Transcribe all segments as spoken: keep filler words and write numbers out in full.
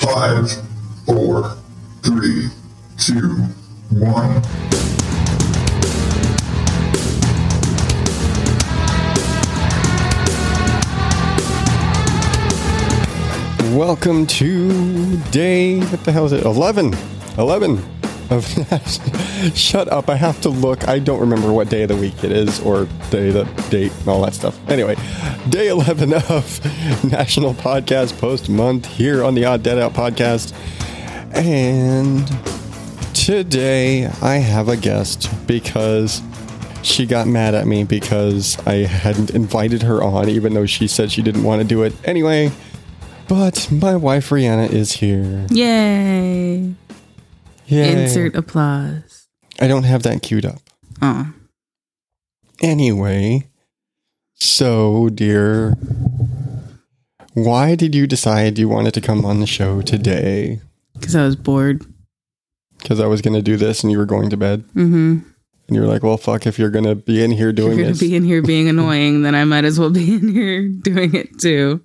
Five, four, three, two, one. Welcome to day, what the hell is it? eleven. eleven of shut up, I have to look. I don't remember what day of the week it is or day, the date, and all that stuff. Anyway, day eleven of National Podcast Post Month here on the Odd Dad Out podcast. And today I have a guest because she got mad at me because I hadn't invited her on, even though she said she didn't want to do it anyway. But my wife, ReAnna, is here. Yay. Yay. Insert applause. I don't have that queued up. Oh. Anyway, so dear, why did you decide you wanted to come on the show today? Because I was bored. Because I was going to do this and you were going to bed? Mm-hmm. And you were like, well, fuck, if you're going to be in here doing this. If you're going to be in here being annoying, then I might as well be in here doing it too.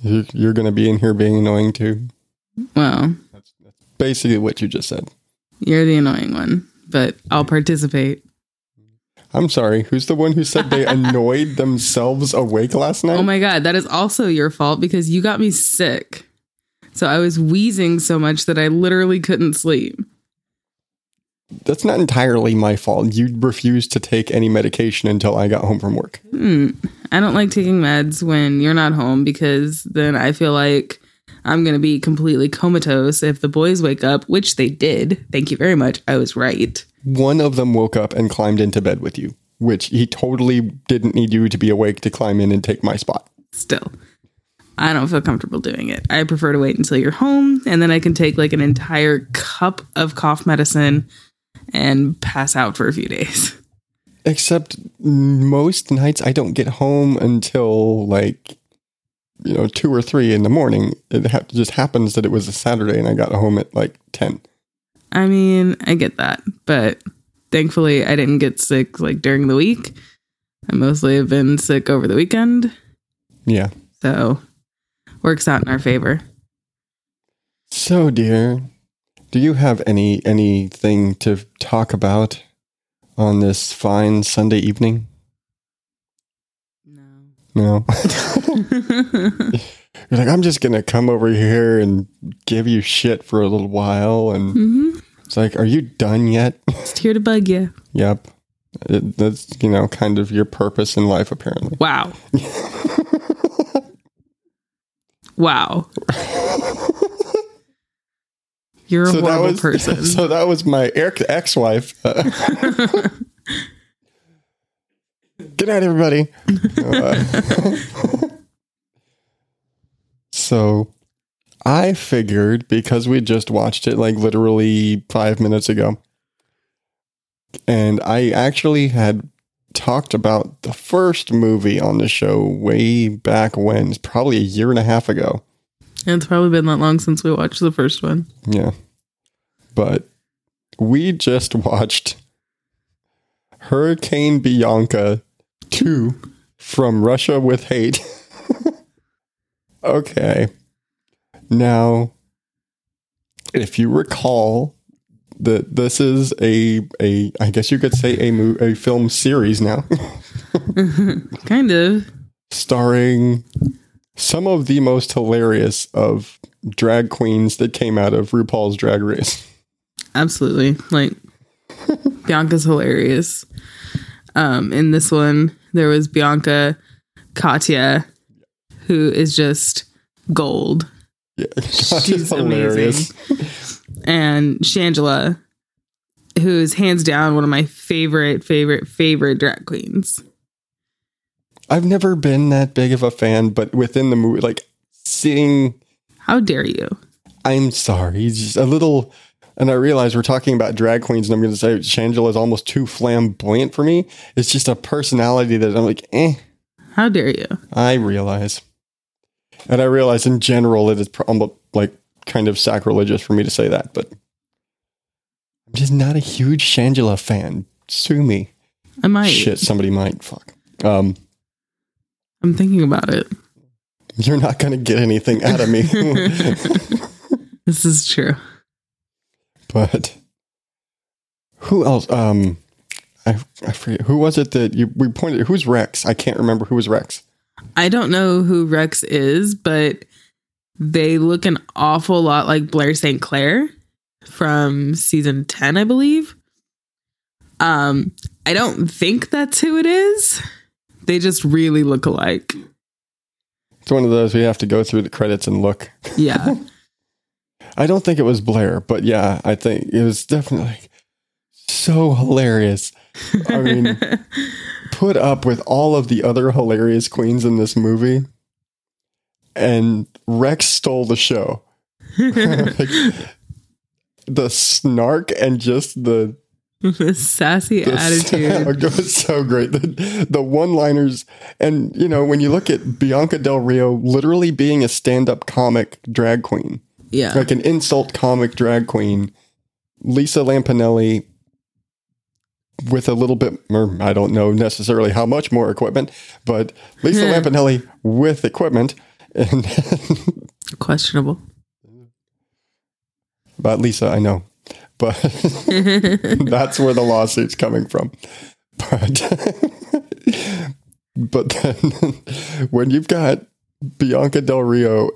You're going to be in here being annoying too? Well. That's, that's basically what you just said. You're the annoying one, but I'll participate. I'm sorry. Who's the one who said they annoyed themselves awake last night? Oh my God. That is also your fault because you got me sick. So I was wheezing so much that I literally couldn't sleep. That's not entirely my fault. You refused to take any medication until I got home from work. Mm, I don't like taking meds when you're not home because then I feel like I'm going to be completely comatose if the boys wake up, which they did. Thank you very much. I was right. One of them woke up and climbed into bed with you, which he totally didn't need you to be awake to climb in and take my spot. Still, I don't feel comfortable doing it. I prefer to wait until you're home and then I can take like an entire cup of cough medicine and pass out for a few days. Except most nights I don't get home until like, you know, two or three in the morning. It ha- just happens that it was a Saturday and I got home at like ten. I mean, I get that, but thankfully I didn't get sick like during the week. I mostly have been sick over the weekend. Yeah. So works out in our favor. So dear, do you have any anything to talk about on this fine Sunday evening? No. No. You're like, I'm just going to come over here and give you shit for a little while. And mm-hmm. It's like, are you done yet? Just here to bug you. Yep. It, that's, you know, kind of your purpose in life, apparently. Wow. Wow. You're a so horrible that was, person. So that was my ex-wife. Uh, Good night, everybody. Uh, so I figured, because we just watched it like literally five minutes ago, and I actually had talked about the first movie on the show way back when, probably a year and a half ago. And it's probably been that long since we watched the first one. Yeah. But we just watched Hurricane Bianca two From Russia With Hate. Okay. Now, if you recall that this is a, a I guess you could say a, mo- a film series now. Kind of. Starring some of the most hilarious of drag queens that came out of RuPaul's Drag Race. Absolutely. Like, Bianca's hilarious. Um, in this one, there was Bianca Katya, who is just gold. Yeah, she's hilarious. Amazing. And Shangela, who is hands down one of my favorite, favorite, favorite drag queens. I've never been that big of a fan, but within the movie, like seeing... How dare you? I'm sorry. Just a little... And I realize we're talking about drag queens, and I'm going to say Shangela is almost too flamboyant for me. It's just a personality that I'm like, eh. How dare you? I realize. And I realize in general that it's almost like kind of sacrilegious for me to say that, but I'm just not a huge Shangela fan. Sue me. I might. Shit, somebody might. Fuck. Um... I'm thinking about it. You're not going to get anything out of me. This is true. But who else? Um, I, I forget. Who was it that you we pointed? Who's Rex? I can't remember who was Rex. I don't know who Rex is, but they look an awful lot like Blair Saint Clair from season ten, I believe. Um, I don't think that's who it is. They just really look alike. It's one of those we have to go through the credits and look. Yeah. I don't think it was Blair, but yeah, I think it was definitely so hilarious. I mean, put up with all of the other hilarious queens in this movie, and Rex stole the show. Like, the snark and just the the sassy the attitude. It was so great. The, the one-liners. And, you know, when you look at Bianca Del Rio literally being a stand-up comic drag queen. Yeah. Like an insult comic drag queen. Lisa Lampanelli with a little bit, or I don't know necessarily how much more equipment, but Lisa Lampanelli with equipment. And questionable. About Lisa, I know. But that's where the lawsuit's coming from. But, but then when you've got Bianca Del Rio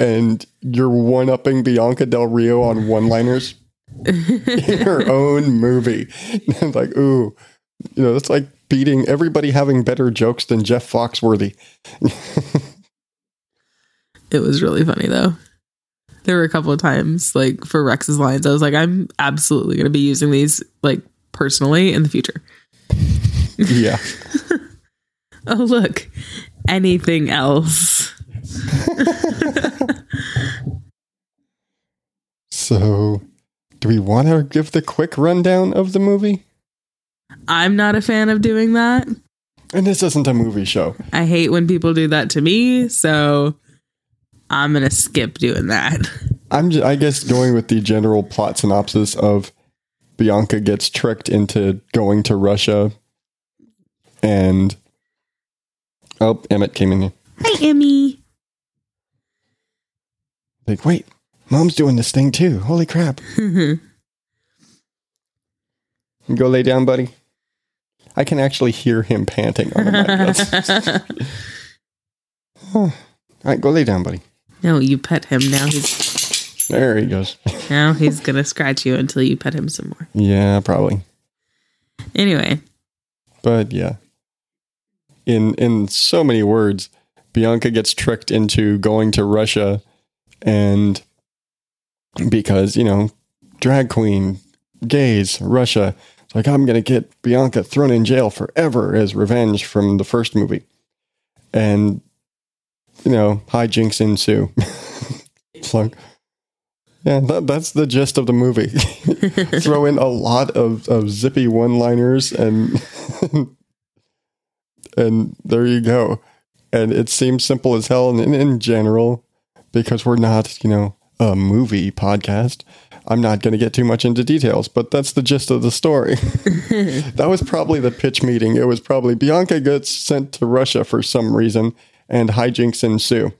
and you're one-upping Bianca Del Rio on one-liners in her own movie, I'm like, ooh, you know, that's like beating everybody having better jokes than Jeff Foxworthy. It was really funny, though. There were a couple of times, like, for Rex's lines, I was like, I'm absolutely going to be using these, like, personally in the future. Yeah. Oh, look. Anything else. So, do we want to give the quick rundown of the movie? I'm not a fan of doing that. And this isn't a movie show. I hate when people do that to me, so I'm going to skip doing that. I'm just, I guess, going with the general plot synopsis of Bianca gets tricked into going to Russia. And oh, Emmett came in here. Hi, Emmy. Like, wait, Mom's doing this thing too. Holy crap. Go lay down, buddy. I can actually hear him panting on the mic. Huh. All right, go lay down, buddy. No, you pet him. Now he's there. He goes. Now he's gonna scratch you until you pet him some more. Yeah, probably. Anyway, but yeah, in in so many words, Bianca gets tricked into going to Russia, and because, you know, drag queen, gays, Russia. It's like, I'm gonna get Bianca thrown in jail forever as revenge from the first movie, and, you know, hijinks ensue. It's like, yeah, that, that's the gist of the movie. Throw in a lot of, of zippy one-liners, and and there you go. And it seems simple as hell, and in, in general, because we're not, you know, a movie podcast, I'm not going to get too much into details, but that's the gist of the story. That was probably the pitch meeting. It was probably Bianca gets sent to Russia for some reason, and hijinks ensue.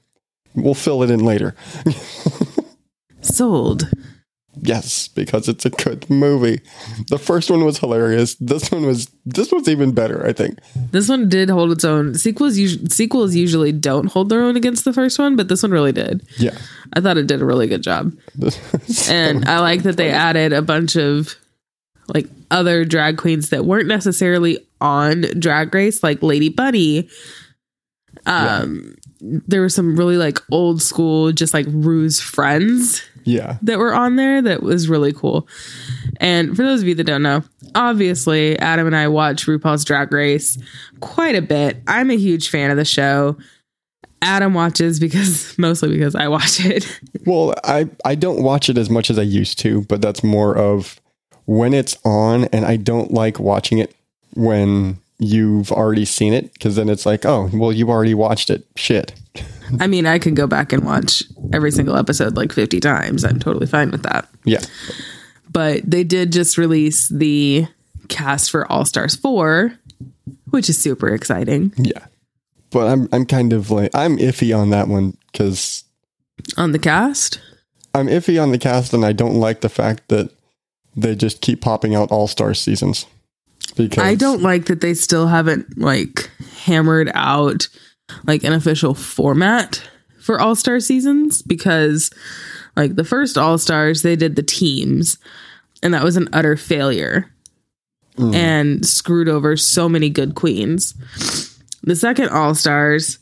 We'll fill it in later. Sold. Yes, because it's a good movie. The first one was hilarious. This one was. This one's even better, I think. This one did hold its own. Sequels, us- sequels usually don't hold their own against the first one, but this one really did. Yeah, I thought it did a really good job. So and I like that they added a bunch of, like, other drag queens that weren't necessarily on Drag Race, like Lady Bunny. Um, yeah. There were some really, like, old school, just like Rue's friends, yeah, that were on there. That was really cool. And for those of you that don't know, obviously Adam and I watch RuPaul's Drag Race quite a bit. I'm a huge fan of the show. Adam watches because mostly because I watch it. Well, I, I don't watch it as much as I used to, but that's more of when it's on, and I don't like watching it when you've already seen it, because then it's like, oh, well, you already watched it. Shit. I mean, I can go back and watch every single episode like fifty times. I'm totally fine with that. Yeah. But they did just release the cast for All-Stars four, which is super exciting. Yeah. but I'm I'm kind of like I'm iffy on that one because on the cast, I'm iffy on the cast, and I don't like the fact that they just keep popping out All-Star seasons. Because I don't like that they still haven't like hammered out like an official format for All-Star seasons, because like the first All-Stars they did the teams, and that was an utter failure. Mm. And screwed over so many good queens. The second All-Stars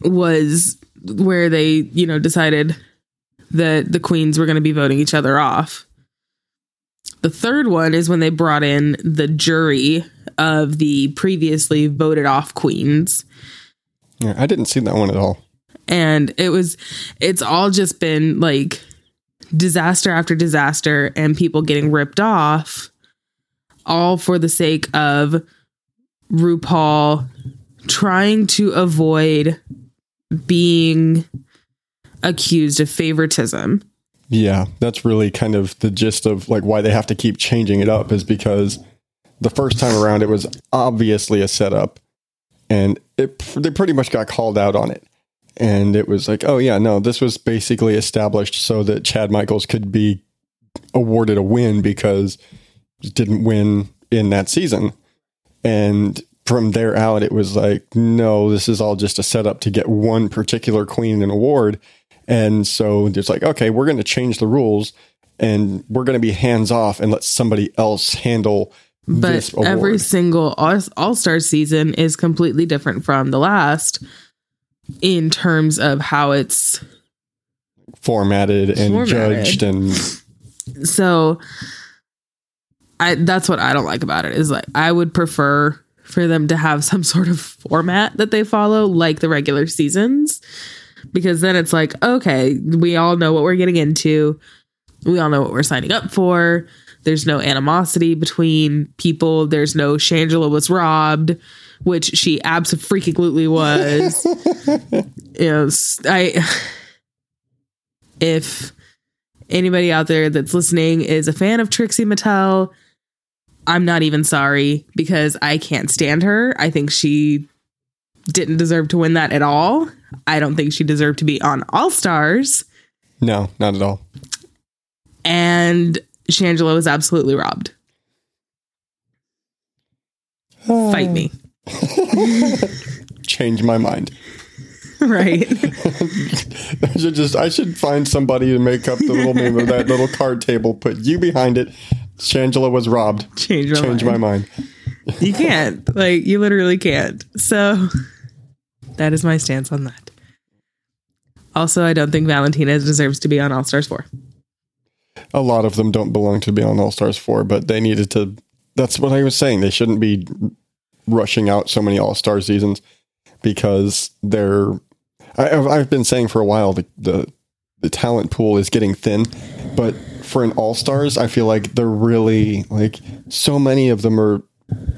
was where they, you know, decided that the queens were going to be voting each other off. The third one is when they brought in the jury of the previously voted off queens. Yeah, I didn't see that one at all. And it was, it's all just been like disaster after disaster and people getting ripped off, all for the sake of RuPaul trying to avoid being accused of favoritism. Yeah, that's really kind of the gist of like why they have to keep changing it up, is because the first time around it was obviously a setup, and it they pretty much got called out on it. And it was like, oh, yeah, no, this was basically established so that Chad Michaels could be awarded a win because he didn't win in that season. And from there out, it was like, no, this is all just a setup to get one particular queen an award. And so it's like, okay, we're going to change the rules and we're going to be hands off and let somebody else handle but this award. But every single All-Star season is completely different from the last in terms of how it's formatted and formatted. judged. And so I, that's what I don't like about it, is like, I would prefer for them to have some sort of format that they follow, like the regular seasons, because then it's like, okay, we all know what we're getting into. We all know what we're signing up for. There's no animosity between people. There's no Shangela was robbed, which she abso-freaking-lutely was. You know, I, if anybody out there that's listening is a fan of Trixie Mattel, I'm not even sorry, because I can't stand her. I think she didn't deserve to win that at all. I don't think she deserved to be on All-Stars. No, not at all. And Shangela was absolutely robbed. Oh. Fight me. Change my mind. Right. I should just I should find somebody to make up the little name of that little card table, put you behind it. Shangela was robbed. Change my Change mind. My mind. You can't. Like, you literally can't. So that is my stance on that. Also, I don't think Valentina deserves to be on All-Stars four. A lot of them don't belong to be on All-Stars four, but they needed to. That's what I was saying. They shouldn't be rushing out so many All-Star seasons, because they're I, I've been saying for a while the, the the talent pool is getting thin, but for an All-Stars I feel like they're really like so many of them are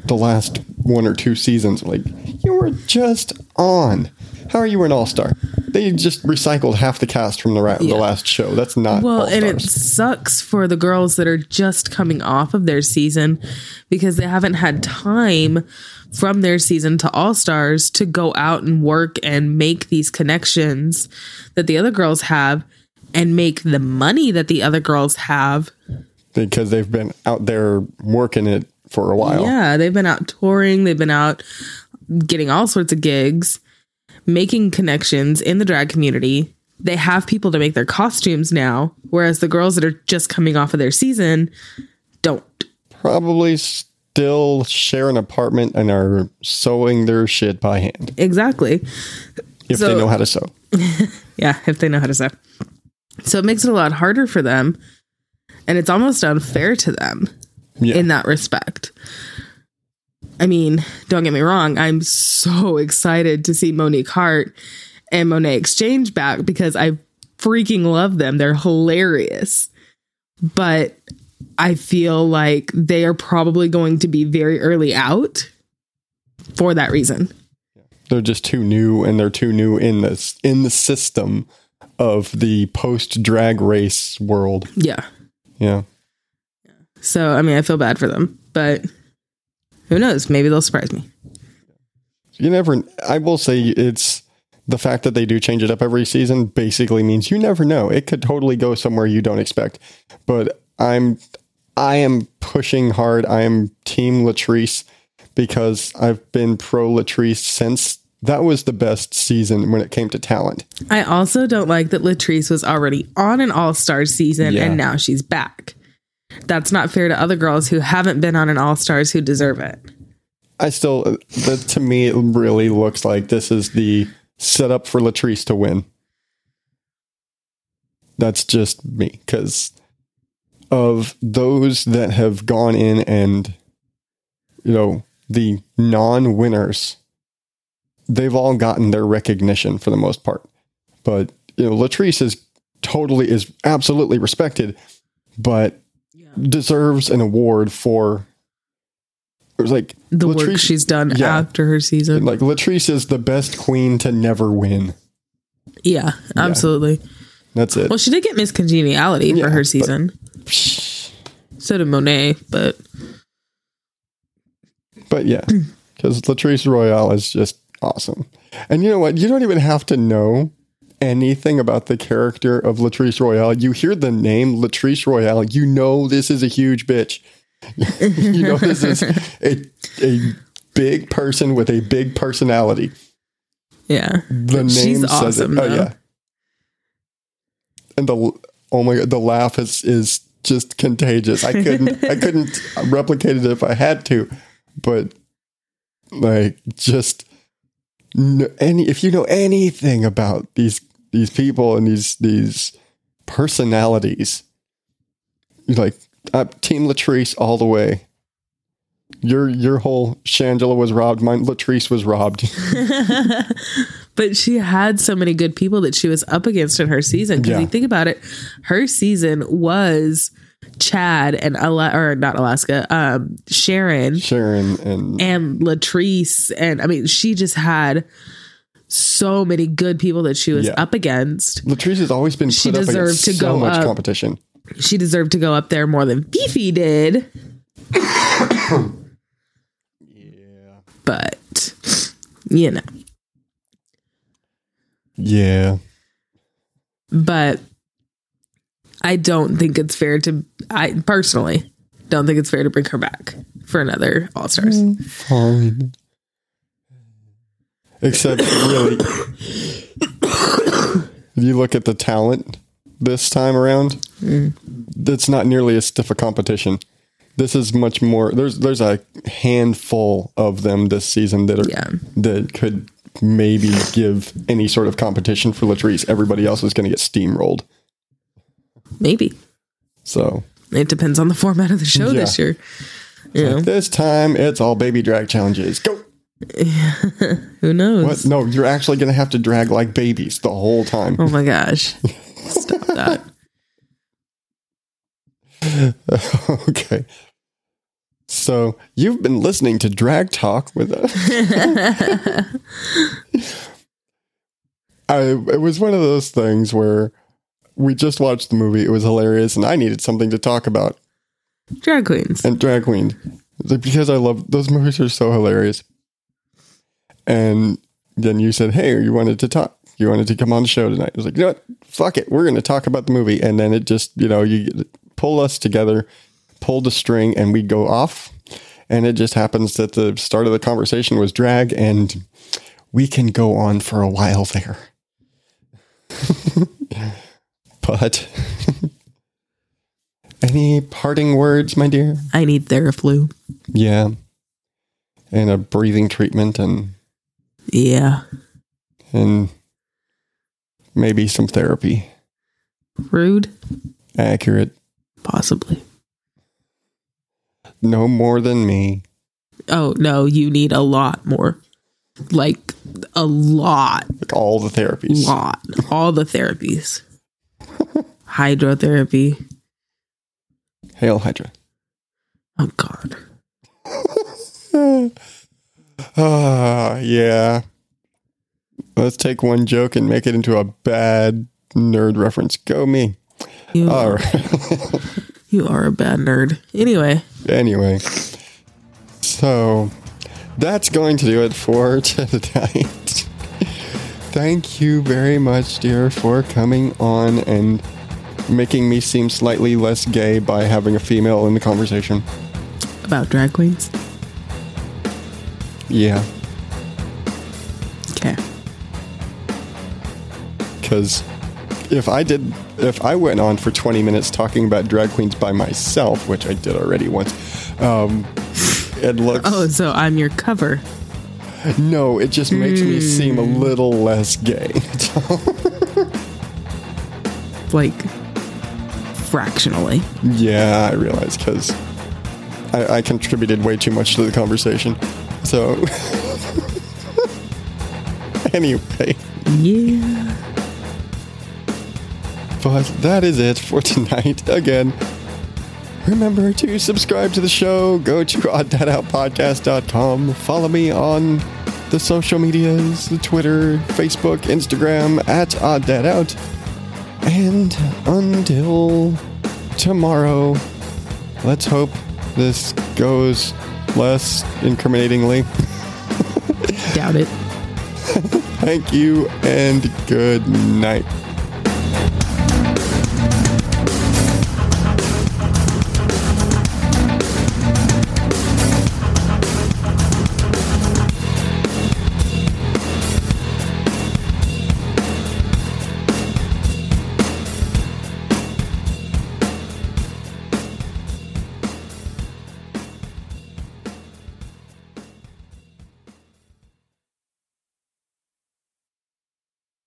the last one or two seasons. Like, you were just on, how are you an All-Star? They just recycled half the cast from the, ra- yeah. the last show. That's not well, All-Stars. And it sucks for the girls that are just coming off of their season, because they haven't had time from their season to All-Stars to go out and work and make these connections that the other girls have and make the money that the other girls have. Because they've been out there working it for a while. Yeah, they've been out touring. They've been out getting all sorts of gigs, making connections in the drag community. They have people to make their costumes now, whereas the girls that are just coming off of their season don't. Probably still share an apartment and are sewing their shit by hand. Exactly. If so, they know how to sew. Yeah, if they know how to sew. So it makes it a lot harder for them, and it's almost unfair to them, yeah, in that respect. I mean, don't get me wrong, I'm so excited to see Monique Hart and Monet Exchange back, because I freaking love them. They're hilarious. But I feel like they are probably going to be very early out for that reason. They're just too new, and they're too new in this in the system of the post-drag race world. Yeah. Yeah. So, I mean, I feel bad for them, but who knows? Maybe they'll surprise me. you never, I will say it's the fact that they do change it up every season basically means you never know. It could totally go somewhere you don't expect, but I'm, I am pushing hard. I am team Latrice because I've been pro Latrice since that was the best season when it came to talent. I also don't like that Latrice was already on an All-Stars season yeah. and now she's back. That's not fair to other girls who haven't been on an All-Stars who deserve it. I still, that to me, it really looks like this is the setup for Latrice to win. That's just me, because of those that have gone in and, you know, the non-winners, they've all gotten their recognition for the most part. But, you know, Latrice is totally, is absolutely respected, but yeah. deserves an award for, it was like the Latrice, work she's done yeah. after her season. Like Latrice is the best queen to never win. Yeah, absolutely. Yeah. That's it. Well, she did get Miss Congeniality yeah, for her season. But, so did Monet, but but yeah, because Latrice Royale is just awesome. And you know what? You don't even have to know anything about the character of Latrice Royale. You hear the name Latrice Royale, you know this is a huge bitch. You know, this is a, a big person with a big personality. Yeah. The name She's says awesome, it. Oh, yeah. And the, oh my God, the laugh is, is just contagious. I couldn't, I couldn't replicate it if I had to, but like just any, if you know anything about these, these people and these, these personalities, you're like, Uh, team Latrice all the way. Your your whole Shangela was robbed. Mine Latrice was robbed. But she had so many good people that she was up against in her season. Because yeah. you think about it, her season was Chad and Ala- or not Alaska, um, Sharon, Sharon and and Latrice, and I mean she just had so many good people that she was yeah. up against. Latrice has always been. Put she deserved up against to so go much up. Competition. She deserved to go up there more than Beefy did. Yeah. But, you know. Yeah. But I don't think it's fair to, I personally don't think it's fair to bring her back for another All-Stars. Fine. Except really, if you look at the talent this time around, mm. that's not nearly as stiff a competition. This is much more. There's there's a handful of them this season that are yeah. that could maybe give any sort of competition for Latrice. Everybody else is going to get steamrolled. Maybe. So it depends on the format of the show yeah. this year. You know. This time it's all baby drag challenges. Go. Who knows? What? No, you're actually going to have to drag like babies the whole time. Oh my gosh. Stop that. Okay. So you've been listening to Drag Talk with us. I, it was one of those things where we just watched the movie. It was hilarious. And I needed something to talk about. Drag queens. And drag queens. Because I love those movies are so hilarious. And then you said, hey, you wanted to talk. You wanted to come on the show tonight. I was like, you know what? Fuck it. We're going to talk about the movie. And then it just, you know, you pull us together, pull the string, and we go off. And it just happens that the start of the conversation was drag, and we can go on for a while there. But any parting words, my dear? I need Theraflu. Yeah. And a breathing treatment and... Yeah. And... maybe some therapy. Rude. Accurate. Possibly. No more than me. Oh, no. You need a lot more. Like, a lot. Like all the therapies. lot. All the therapies. Hydrotherapy. Hail Hydra. Oh, God. Ah, uh, yeah. Let's take one joke and make it into a bad nerd reference. Go me. You, All right. You are a bad nerd. Anyway. Anyway. So that's going to do it for tonight. Thank you very much, dear, for coming on and making me seem slightly less gay by having a female in the conversation. About drag queens? Yeah. Okay. Because if I did, if I went on for twenty minutes talking about drag queens by myself, which I did already once, um, it looks... Oh, so I'm your cover. No, it just makes mm. me seem a little less gay. Like, fractionally. Yeah, I realize, because I, I contributed way too much to the conversation. So, anyway. Yeah. But that is it for tonight. Again, remember to subscribe to the show. Go to odd dad out podcast dot com. Follow me on the social medias, the Twitter, Facebook, Instagram, at odd dad out. And until tomorrow, let's hope this goes less incriminatingly. Doubt it. Thank you and good night.